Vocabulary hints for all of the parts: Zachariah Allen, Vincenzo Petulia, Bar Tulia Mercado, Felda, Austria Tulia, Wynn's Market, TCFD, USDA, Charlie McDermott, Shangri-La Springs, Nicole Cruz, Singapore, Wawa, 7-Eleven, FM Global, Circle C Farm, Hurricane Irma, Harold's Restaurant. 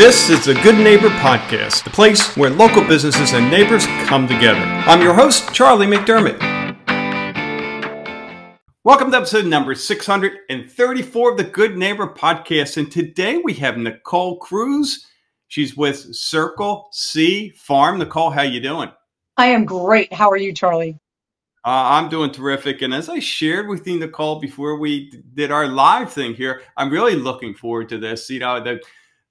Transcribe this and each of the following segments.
This is the Good Neighbor Podcast, the place where local businesses and neighbors come together. I'm your host, Charlie McDermott. Welcome to episode number 634 of the Good Neighbor Podcast, and today we have Nicole Cruz. She's with Circle C Farm. Nicole, how you doing? I am great. How are you, Charlie? I'm doing terrific, and as I shared with you, Nicole, before we did our live thing here, I'm really looking forward to this. You know,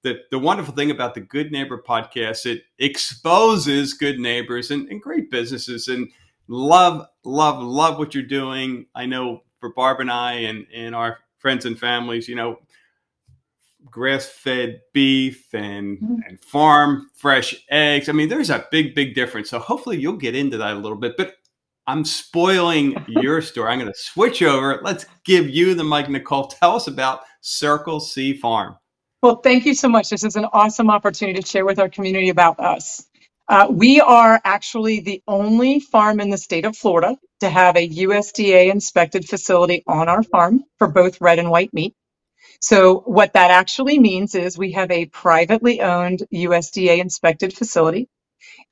the wonderful thing about the Good Neighbor Podcast, it exposes good neighbors and great businesses, and love what you're doing. I know for Barb and I and our friends and families, you know, grass-fed beef and farm fresh eggs. I mean, there's a big difference. So hopefully you'll get into that a little bit, but I'm spoiling your story. I'm going to switch over. Let's give you the mic, Nicole. Tell us about Circle C Farm. Well, thank you so much. This is an awesome opportunity to share with our community about us. We are actually the only farm in the state of Florida to have a USDA inspected facility on our farm for both red and white meat. So what that actually means is we have a privately owned USDA inspected facility,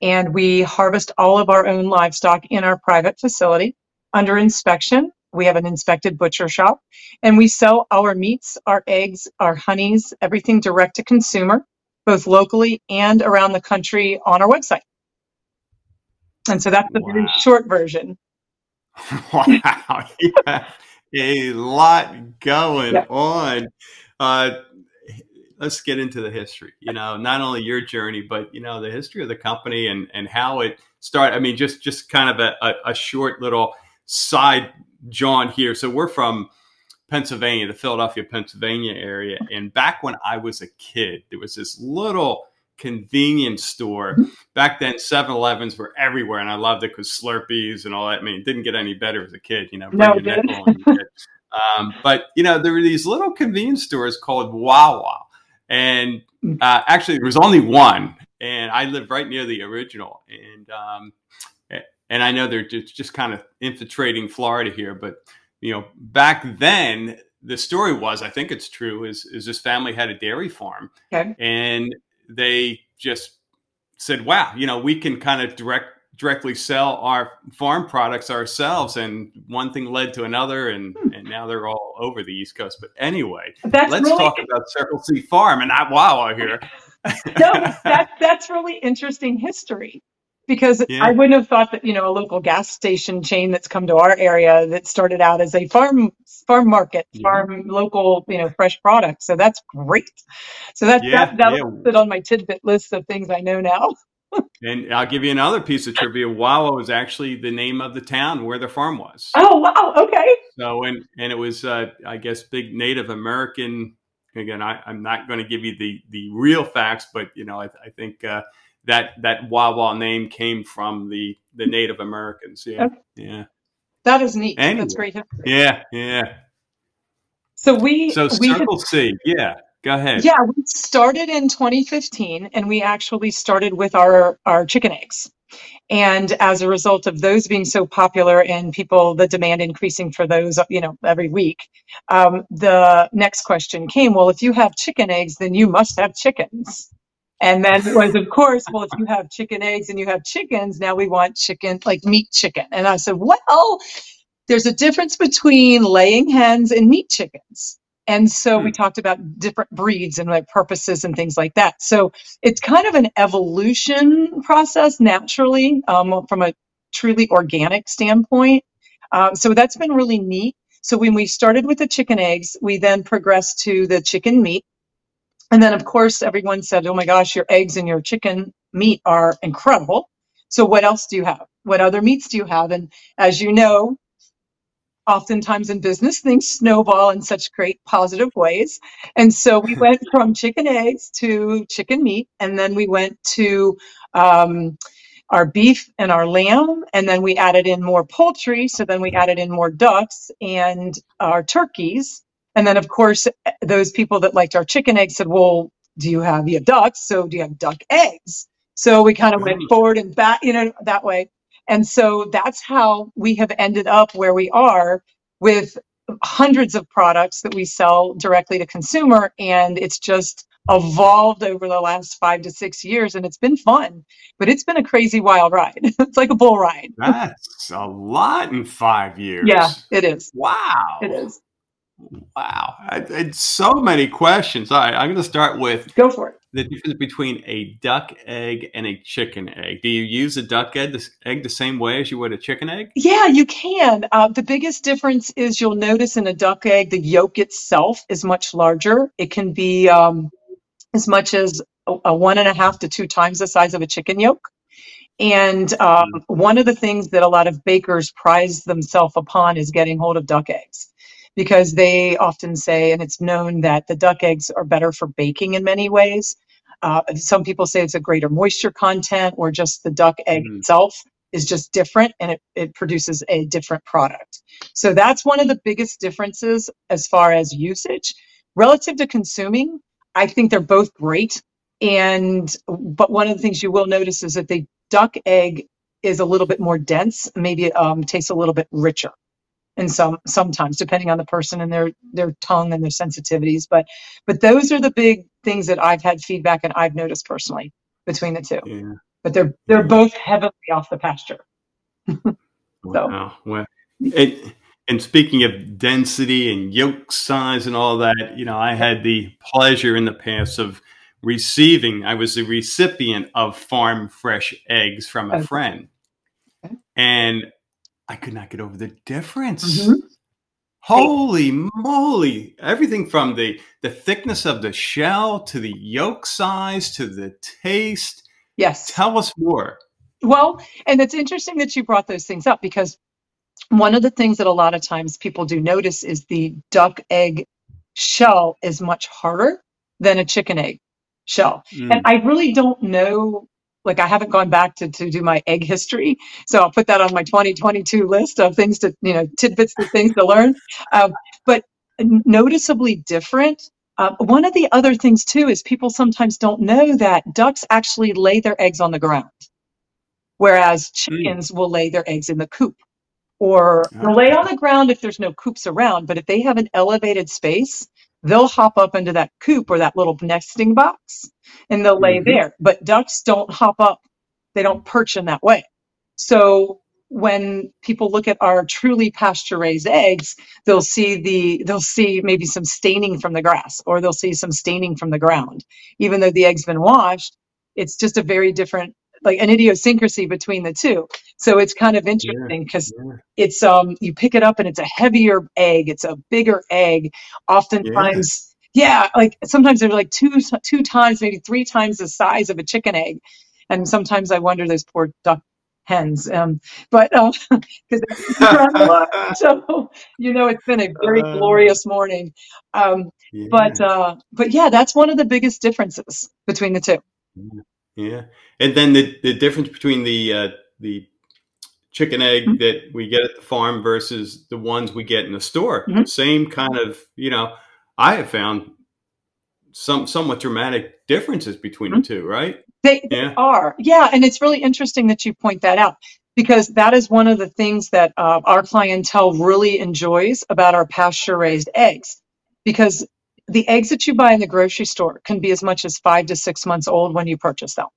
and we harvest all of our own livestock in our private facility under inspection. We have an inspected butcher shop, and we sell our meats, our eggs, our honeys, everything direct to consumer, both locally and around the country on our website. And so that's the very short version. Wow. Yeah. A lot going on. Let's get into the history, you know, not only your journey, but, you know, the history of the company and how it started. I mean, just kind of a short little side jaunt here. So we're from Pennsylvania, the Philadelphia, Pennsylvania area. And back when I was a kid, there was this little convenience store. Back then, 7-Elevens were everywhere, and I loved it because Slurpees and all that. I mean, it didn't get any better as a kid, you know. No, it didn't. But, you know, there were these little convenience stores called Wawa. And actually, there was only one, and I lived right near the original. And I know they're just kind of infiltrating Florida here. But, you know, back then, the story was, I think it's true, is this family had a dairy farm. Okay. And they just said, wow, you know, we can kind of directly sell our farm products ourselves. And one thing led to another, and now they're all over the East Coast. But anyway, let's talk about Circle C Farm and not Wawa here. No, that's really interesting history, because I wouldn't have thought that, you know, a local gas station chain that's come to our area that started out as a farm market, local, you know, fresh products. So that's great. So that was put on my tidbit list of things I know now. And I'll give you another piece of trivia. Wawa was actually the name of the town where the farm was. Oh, wow. Okay. So, and it was, I guess, big Native American. Again, I'm not going to give you the real facts, but, you know, I think that Wawa name came from the Native Americans. Yeah. Okay. Yeah. That is neat. Anyway, that's great history. Yeah. Yeah. So Circle C. Yeah. Go ahead. Yeah, we started in 2015, and we actually started with our chicken eggs. And as a result of those being so popular and the demand increasing for those, you know, every week, the next question came, well, if you have chicken eggs, then you must have chickens. And then it was, of course, well, if you have chicken eggs and you have chickens, now we want chicken, like meat chicken. And I said, well, there's a difference between laying hens and meat chickens. And so we talked about different breeds and their purposes and things like that. So it's kind of an evolution process naturally, from a truly organic standpoint. So that's been really neat. So when we started with the chicken eggs, we then progressed to the chicken meat. And then, of course, everyone said, oh, my gosh, your eggs and your chicken meat are incredible. So what else do you have? What other meats do you have? And as you know, oftentimes in business, things snowball in such great positive ways. And so we went from chicken eggs to chicken meat, and then we went to our beef and our lamb, and then we added in more poultry. So then we added in more ducks and our turkeys. And then, of course, those people that liked our chicken eggs said, well, do you have ducks? So do you have duck eggs? So we kind of went forward and back, you know, that way. And so that's how we have ended up where we are, with hundreds of products that we sell directly to consumer. And it's just evolved over the last 5 to 6 years, and it's been fun, but it's been a crazy wild ride. It's like a bull ride. That's a lot in 5 years. Yeah, it is. Wow. It is. Wow. It's so many questions. All right, I'm going to start with go for it. The difference between a duck egg and a chicken egg. Do you use a duck egg the same way as you would a chicken egg? Yeah, you can. The biggest difference is you'll notice in a duck egg, the yolk itself is much larger. It can be as much as a 1.5 to 2 times the size of a chicken yolk. And one of the things that a lot of bakers prize themselves upon is getting hold of duck eggs, because they often say, and it's known, that the duck eggs are better for baking in many ways. Some people say it's a greater moisture content, or just the duck egg itself is just different, and it produces a different product. So that's one of the biggest differences as far as usage. Relative to consuming, I think they're both great. But one of the things you will notice is that the duck egg is a little bit more dense, maybe it tastes a little bit richer. And sometimes, depending on the person and their tongue and their sensitivities. But those are the big things that I've had feedback and I've noticed personally between the two. Yeah. But they're both heavily off the pasture. Wow. So. Well, and speaking of density and yolk size and all that, you know, I had the pleasure in the past of I was the recipient of farm fresh eggs from a friend. Okay. And I could not get over the difference. Mm-hmm. Holy moly. Everything from the thickness of the shell to the yolk size to the taste. Yes. Tell us more. Well, and it's interesting that you brought those things up, because one of the things that a lot of times people do notice is the duck egg shell is much harder than a chicken egg shell. Mm. And I really don't know. Like, I haven't gone back to do my egg history. So I'll put that on my 2022 list of things to, you know, tidbits of things to learn. But noticeably different. One of the other things, too, is people sometimes don't know that ducks actually lay their eggs on the ground, whereas chickens will lay their eggs in the coop. Or they'll lay on the ground if there's no coops around. But if they have an elevated space, they'll hop up into that coop or that little nesting box and they'll lay there. But ducks don't hop up. They don't perch in that way. So when people look at our truly pasture-raised eggs, they'll see maybe some staining from the grass, or they'll see some staining from the ground. Even though the egg's been washed, it's just a very different, like an idiosyncrasy between the two. So it's kind of interesting, because it's you pick it up and it's a heavier egg, it's a bigger egg. Oftentimes, like sometimes they're like two times, maybe 3 times the size of a chicken egg. And sometimes I wonder those poor duck hens. So it's been a very glorious morning. But that's one of the biggest differences between the two. Yeah, and then the difference between the chicken egg that we get at the farm versus the ones we get in the store. Mm-hmm. Same kind of, I have found somewhat dramatic differences between the two, right? They are. Yeah, and it's really interesting that you point that out, because that is one of the things that our clientele really enjoys about our pasture-raised eggs, because the eggs that you buy in the grocery store can be as much as 5 to 6 months old when you purchase them.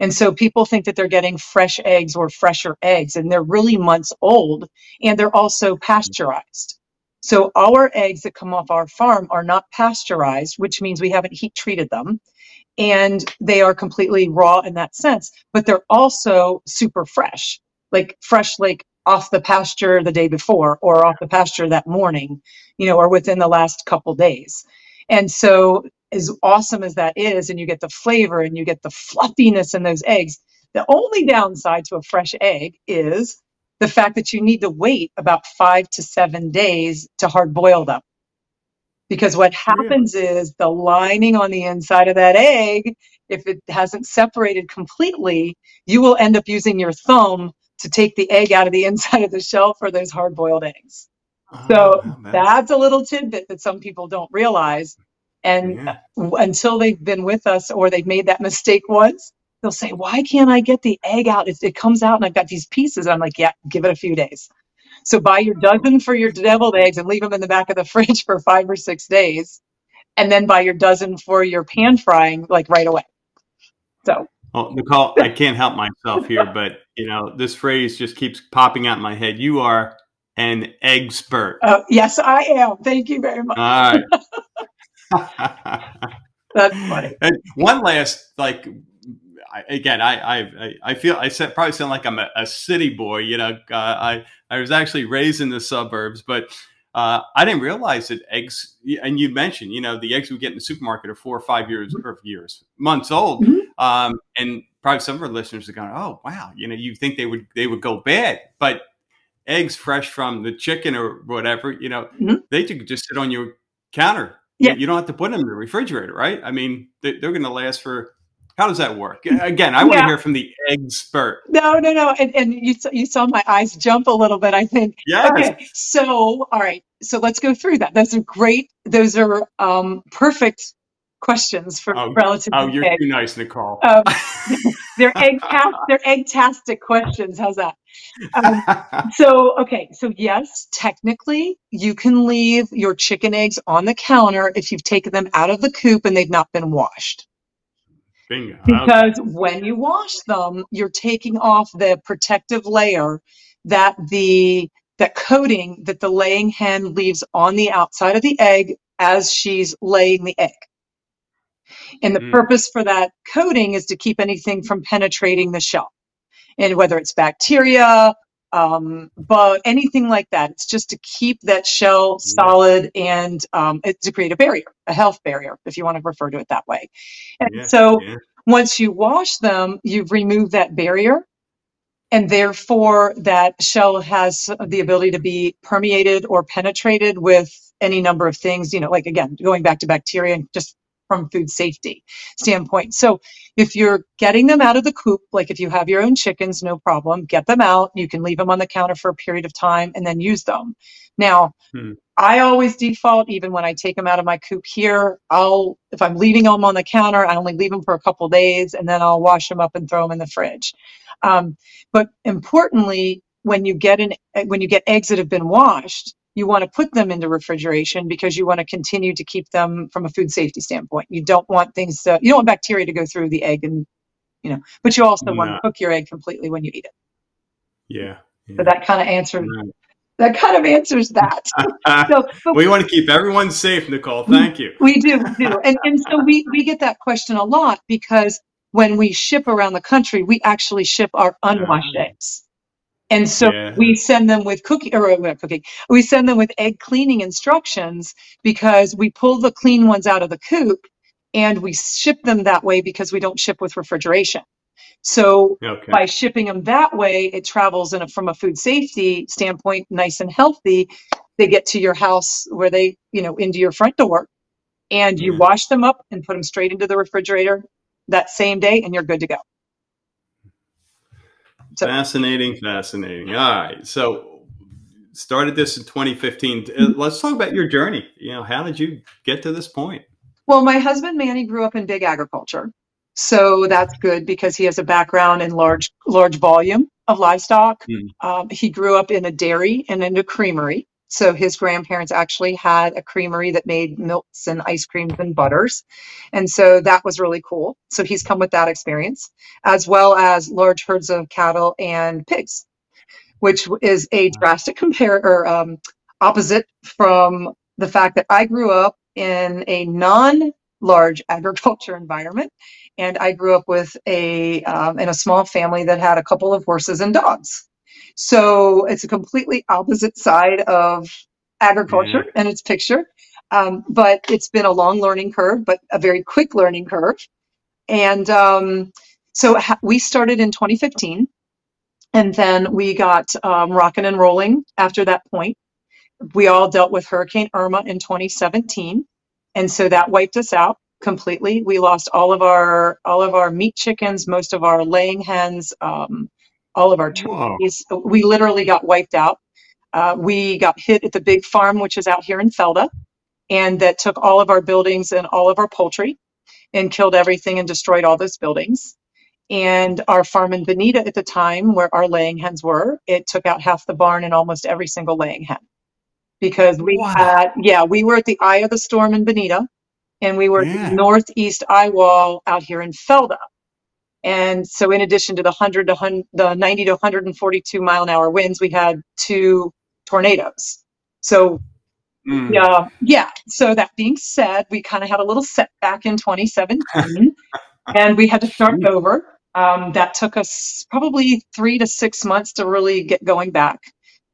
And so people think that they're getting fresh eggs or fresher eggs, and they're really months old, and they're also pasteurized. So our eggs that come off our farm are not pasteurized, which means we haven't heat treated them, and they are completely raw in that sense, but they're also super fresh, like fresh lake off the pasture the day before, or off the pasture that morning, or within the last couple days. And so as awesome as that is, and you get the flavor and you get the fluffiness in those eggs, the only downside to a fresh egg is the fact that you need to wait about 5 to 7 days to hard boil them. Because what happens is the lining on the inside of that egg, if it hasn't separated completely, you will end up using your thumb to take the egg out of the inside of the shell for those hard-boiled eggs. So that's a little tidbit that some people don't realize. And until they've been with us, or they've made that mistake once, they'll say, why can't I get the egg out? It comes out and I've got these pieces. I'm like, give it a few days. So buy your dozen for your deviled eggs and leave them in the back of the fridge for 5 or 6 days. and then buy your dozen for your pan frying like right away. So. Well, Nicole, I can't help myself here, but you know, this phrase just keeps popping out in my head. You are an eggspert. Yes, I am. Thank you very much. All right. That's funny. And one last, like, I feel I probably sound like I'm a city boy. You know, I was actually raised in the suburbs, but I didn't realize that eggs, and you mentioned, you know, the eggs we get in the supermarket are 4 or 5 years or months old. Mm-hmm. And probably some of our listeners are going, oh, wow. You know, you think they would go bad, but eggs fresh from the chicken or whatever, you know, mm-hmm. they could just sit on your counter. Yeah. You don't have to put them in the refrigerator, right? I mean, they're going to last for. How does that work? Again, I want to hear from the expert. No. And you saw my eyes jump a little bit, I think. Yes. Okay. So, all right. So let's go through that. Those are perfect questions for relative. Oh, you're eggs. Too nice, Nicole. They're egg-tastic questions. How's that? So yes, technically you can leave your chicken eggs on the counter if you've taken them out of the coop and they've not been washed. Bingo. Because when you wash them, you're taking off the protective layer that that coating that the laying hen leaves on the outside of the egg as she's laying the egg. And the purpose for that coating is to keep anything from penetrating the shell. And whether it's bacteria, but anything like that, it's just to keep that shell solid and to create a barrier, a health barrier, if you want to refer to it that way. And once you wash them, you've removed that barrier, and therefore that shell has the ability to be permeated or penetrated with any number of things, you know, like again, going back to bacteria and just from food safety standpoint. So if you're getting them out of the coop, like if you have your own chickens, no problem, get them out. You can leave them on the counter for a period of time and then use them. Now, I always default, even when I take them out of my coop here, if I'm leaving them on the counter, I only leave them for a couple days and then I'll wash them up and throw them in the fridge. But importantly, when you get eggs that have been washed, you want to put them into refrigeration because you want to continue to keep them from a food safety standpoint. You don't want bacteria to go through the egg, and you know, but you also want to cook your egg completely when you eat it. Yeah. But that kind of answers that. So, we want to keep everyone safe, Nicole. Thank you. We do. And so we get that question a lot because when we ship around the country, we actually ship our unwashed eggs. And so we send them with We send them with egg cleaning instructions because we pull the clean ones out of the coop and we ship them that way because we don't ship with refrigeration. So by shipping them that way, it travels from a food safety standpoint, nice and healthy. They get to your house where they, you know, into your front door, and you wash them up and put them straight into the refrigerator that same day, and you're good to go. So. Fascinating. All right. So started this in 2015. Let's talk about your journey. You know, how did you get to this point? Well, my husband, Manny, grew up in big agriculture. So that's good because he has a background in large volume of livestock. He grew up in a dairy and in a creamery. So his grandparents actually had a creamery that made milks and ice creams and butters. And so that was really cool. So he's come with that experience, as well as large herds of cattle and pigs, which is a drastic opposite from the fact that I grew up in a non-large agriculture environment. And I grew up with in a small family that had a couple of horses and dogs. So it's a completely opposite side of agriculture and its picture. But it's been a long learning curve, but a very quick learning curve. And so we started in 2015. And then we got rocking and rolling after that point. We all dealt with Hurricane Irma in 2017. And so that wiped us out completely. We lost all of our meat chickens, most of our laying hens, all of our turkeys. Whoa. We literally got wiped out. We got hit at the big farm, which is out here in Felda, and that took all of our buildings and all of our poultry and killed everything and destroyed all those buildings. And our farm in Bonita at the time, where our laying hens were, it took out half the barn and almost every single laying hen because we were at the eye of the storm in Bonita. and we were in Northeast Iowa out here in Felda. And so in addition to the 90 to 142 mile an hour winds, we had 2 tornadoes. So so that being said, we kind of had a little setback in 2017 and we had to start over. That took us probably 3 to 6 months to really get going back,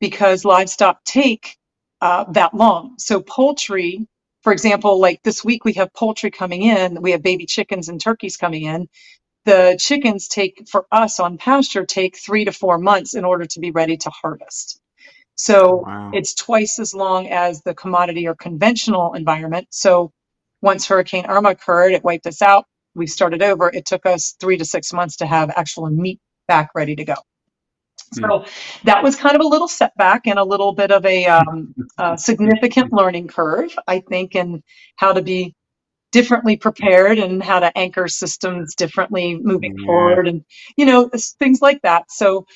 because livestock take that long. So poultry, for example, like this week we have poultry coming in, we have baby chickens and turkeys coming in. The chickens take, for us on pasture, take 3 to 4 months in order to be ready to harvest. So it's twice as long as the commodity or conventional environment. So once Hurricane Irma occurred, it wiped us out. We started over. It took us 3 to 6 months to have actual meat back ready to go. So that was kind of a little setback and a little bit of a significant learning curve, I think, in how to be differently prepared and how to anchor systems differently moving forward, and things like that. So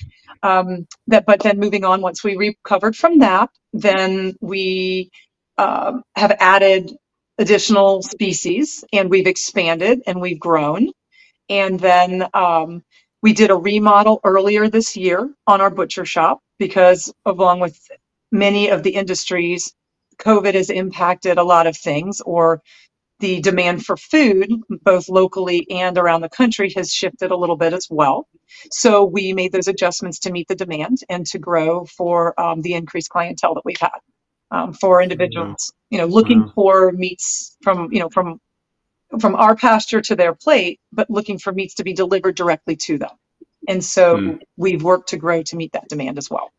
but then moving on, once we recovered from that, then we have added additional species, and we've expanded and we've grown. And then we did a remodel earlier this year on our butcher shop, because along with many of the industries, COVID has impacted a lot of things, or the demand for food, both locally and around the country, has shifted a little bit as well. So we made those adjustments to meet the demand and to grow for the increased clientele that we've had for individuals, looking for meats from our pasture to their plate, but looking for meats to be delivered directly to them. And so we've worked to grow to meet that demand as well.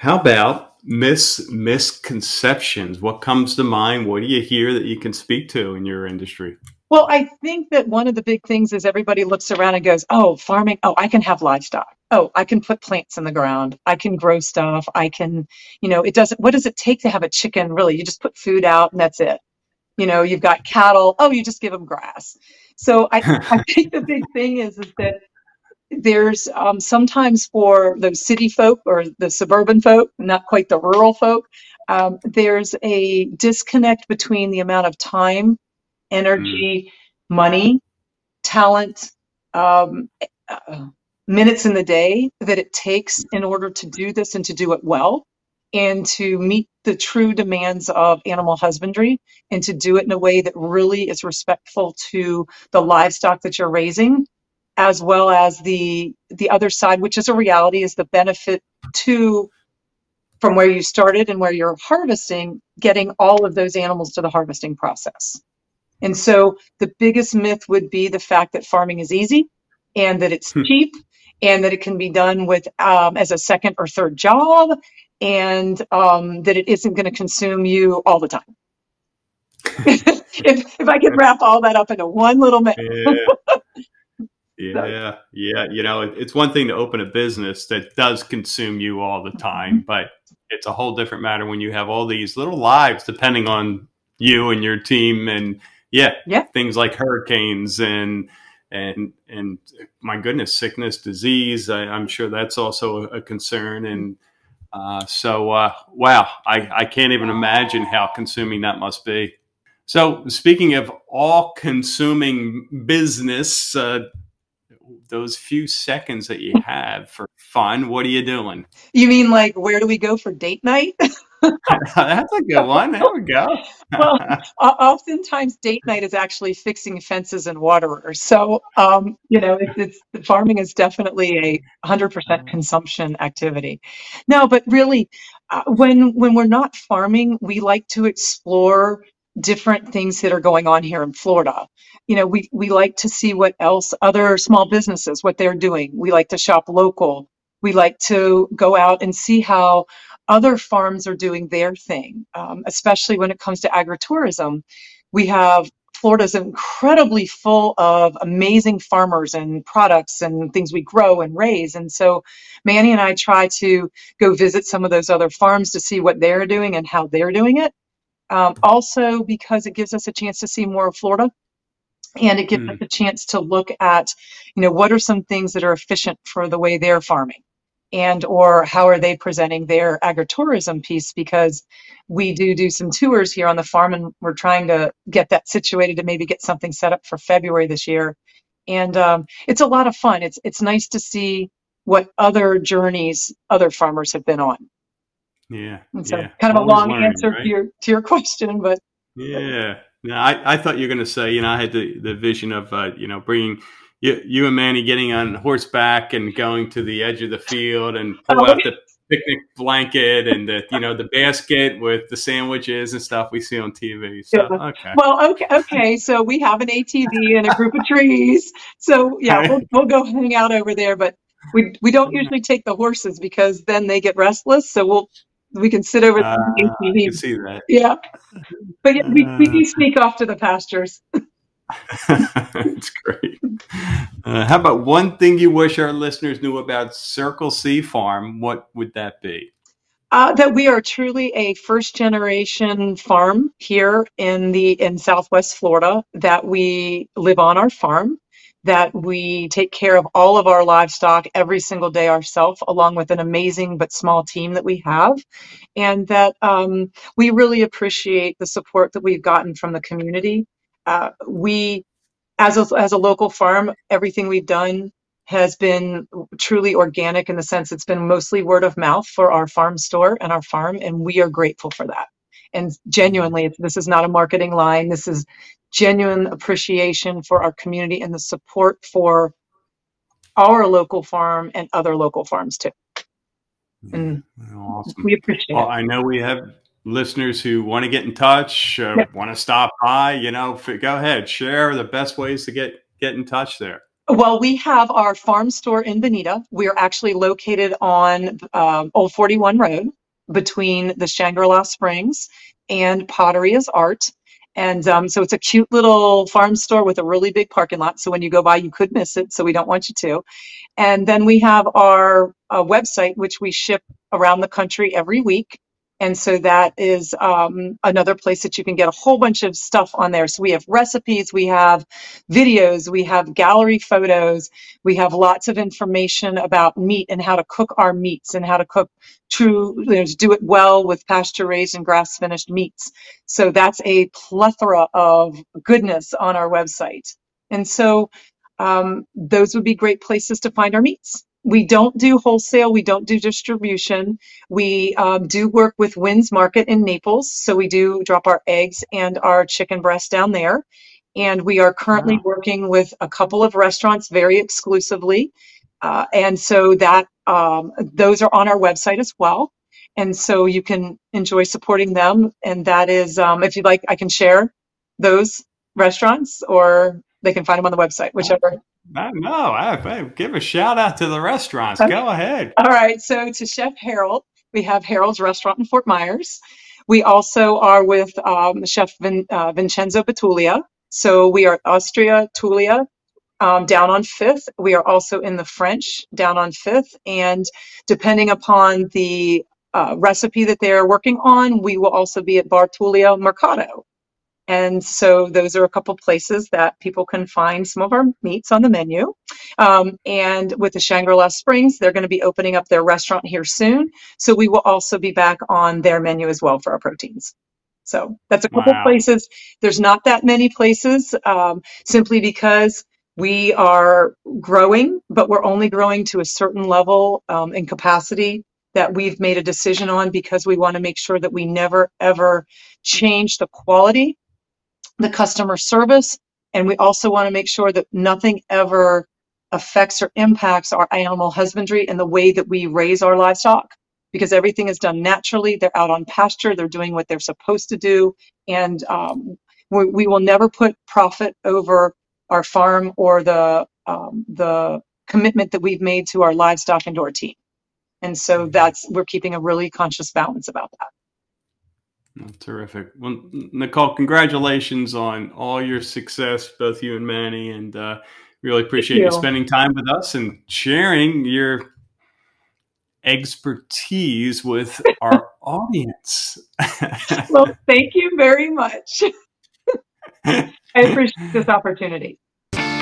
How about misconceptions? What comes to mind? What do you hear that you can speak to in your industry? Well, I think that one of the big things is everybody looks around and goes, oh, farming. Oh, I can have livestock. Oh, I can put plants in the ground. I can grow stuff. I can, what does it take to have a chicken? Really? You just put food out and that's it. You've got cattle. Oh, you just give them grass. So I think the big thing is that there's sometimes for those city folk or the suburban folk, not quite the rural folk, there's a disconnect between the amount of time, energy, money, talent, minutes in the day that it takes in order to do this and to do it well and to meet the true demands of animal husbandry and to do it in a way that really is respectful to the livestock that you're raising, as well as the other side, which is a reality, is the benefit to from where you started and where you're harvesting, getting all of those animals to the harvesting process. And so the biggest myth would be the fact that farming is easy and that it's cheap and that it can be done with as a second or third job, and that it isn't going to consume you all the time. if I could wrap all that up into one little myth. Yeah. It's one thing to open a business that does consume you all the time, but it's a whole different matter when you have all these little lives depending on you and your team, and things like hurricanes and my goodness, sickness, disease. I'm sure that's also a concern. And I can't even imagine how consuming that must be. So speaking of all-consuming business, those few seconds that you have for fun, what are you doing? You mean like, where do we go for date night? That's a good one. There we go. Well, oftentimes date night is actually fixing fences and waterers. So, it's farming is definitely 100% consumption activity. No, but really, when we're not farming, we like to explore different things that are going on here in Florida. We like to see what else other small businesses, what they're doing. We like to shop local. We like to go out and see how other farms are doing their thing, especially when it comes to agritourism. We have Florida's incredibly full of amazing farmers and products and things we grow and raise. And so Manny and I try to go visit some of those other farms to see what they're doing and how they're doing it. Also because it gives us a chance to see more of Florida, and it gives us a chance to look at, what are some things that are efficient for the way they're farming. and or how are they presenting their agritourism piece, because we do some tours here on the farm and we're trying to get that situated to maybe get something set up for February this year. And it's a lot of fun. It's nice to see what other journeys other farmers have been on. Yeah. And so kind of a long answer, right? to your question, but yeah. No, I thought you were going to say, you know, I had the vision of, you know, bringing you and Manny getting on horseback and going to the edge of the field and pull out the picnic blanket and the, you know, the basket with the sandwiches and stuff we see on TV. So, okay. Well, okay. So we have an ATV and a group of trees. So yeah, we'll go hang out over there, but we don't usually take the horses because then they get restless. So we can sit over the ATV. I can see that. Yeah. But yeah, we do sneak off to the pastures. It's great. How about one thing you wish our listeners knew about Circle C Farm? What would that be? That we are truly a first-generation farm here in Southwest Florida, that we live on our farm, that we take care of all of our livestock every single day ourselves, along with an amazing but small team that we have, and that we really appreciate the support that we've gotten from the community. We, as a local farm, everything we've done has been truly organic in the sense it's been mostly word of mouth for our farm store and our farm, and we are grateful for that. And genuinely, this is not a marketing line. This is genuine appreciation for our community and the support for our local farm and other local farms too. And awesome. We appreciate it. I know we have listeners who want to get in touch, want to stop by, you know, go ahead, share the best ways to get in touch there. Well, we have our farm store in Bonita. We are actually located on Old 41 Road, between the Shangri-La Springs and Pottery is Art. And so it's a cute little farm store with a really big parking lot. So when you go by, you could miss it. So we don't want you to. And then we have our website, which we ship around the country every week. And so that is another place that you can get a whole bunch of stuff on there. So we have recipes, we have videos, we have gallery photos, we have lots of information about meat and how to cook our meats and how to cook do it well with pasture-raised and grass-finished meats. So that's a plethora of goodness on our website. And so those would be great places to find our meats. We don't do wholesale. We don't do distribution. We do work with Wynn's Market in Naples. So we do drop our eggs and our chicken breast down there. And we are currently working with a couple of restaurants very exclusively. And so that those are on our website as well. And so you can enjoy supporting them. And that is, if you'd like, I can share those restaurants or they can find them on the website, whichever. No, I give a shout out to the restaurants. Okay. Go ahead. All right. So to Chef Harold, we have Harold's Restaurant in Fort Myers. We also are with Chef Vincenzo Petulia. So we are at Austria Tulia down on 5th. We are also in the French down on 5th. And depending upon the recipe that they're working on, we will also be at Bar Tulia Mercado. And so those are a couple places that people can find some of our meats on the menu. And with the Shangri-La Springs, they're going to be opening up their restaurant here soon. So we will also be back on their menu as well for our proteins. So that's a couple places. There's not that many places simply because we are growing, but we're only growing to a certain level in capacity that we've made a decision on, because we want to make sure that we never, ever change the quality, the customer service, and we also want to make sure that nothing ever affects or impacts our animal husbandry and the way that we raise our livestock, because everything is done naturally. They're out on pasture, they're doing what they're supposed to do, and we will never put profit over our farm or the commitment that we've made to our livestock and to our team. And so we're keeping a really conscious balance about that. Terrific. Well, Nicole, congratulations on all your success, both you and Manny, and really appreciate you spending time with us and sharing your expertise with our audience. Well, thank you very much. I appreciate this opportunity.